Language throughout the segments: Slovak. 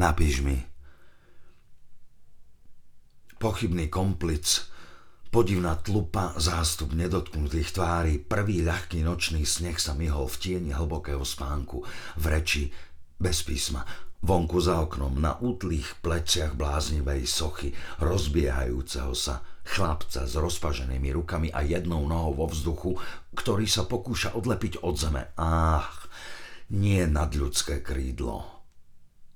Napíš mi. Pochybný komplic, podivná tlupa, zástup nedotknutých tvári, prvý ľahký nočný sneh sa myhol v tieni hlbokého spánku, v reči, bez písma, vonku za oknom, na útlých pleciach bláznivej sochy, rozbiehajúceho sa chlapca s rozpaženými rukami a jednou nohou vo vzduchu, ktorý sa pokúša odlepiť od zeme. Ach, nie nadľudské krídlo.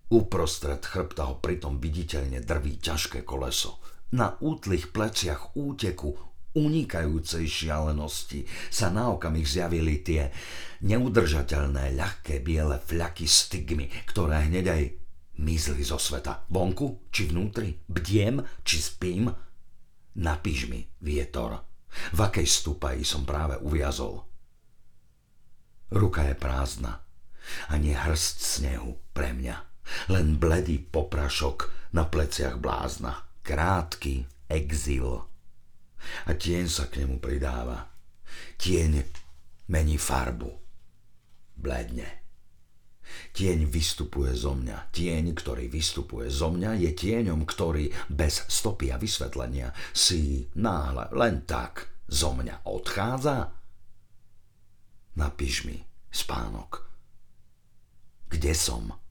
Uprostred chrbta ho pritom viditeľne drví ťažké koleso. Na útlých pleciach úteku unikajúcej šialenosti sa na okamih zjavili tie neudržateľné ľahké biele fľaky stigmy, ktoré hneď aj mizli zo sveta. Vonku či vnútri, bdiem či spím. Napíš mi, vietor, v akej stupaji som práve uviazol. Ruka je prázdna, ani hrst snehu pre mňa, len bledý poprašok na pleciach blázna. Krátky exil. A tieň sa k nemu pridáva. Tieň mení farbu. Bledne. Tieň vystupuje zo mňa. Tieň, ktorý vystupuje zo mňa, je tieňom, ktorý bez stopy a vysvetlenia si náhle len tak zo mňa odchádza. Napíš mi, spánok. Kde som?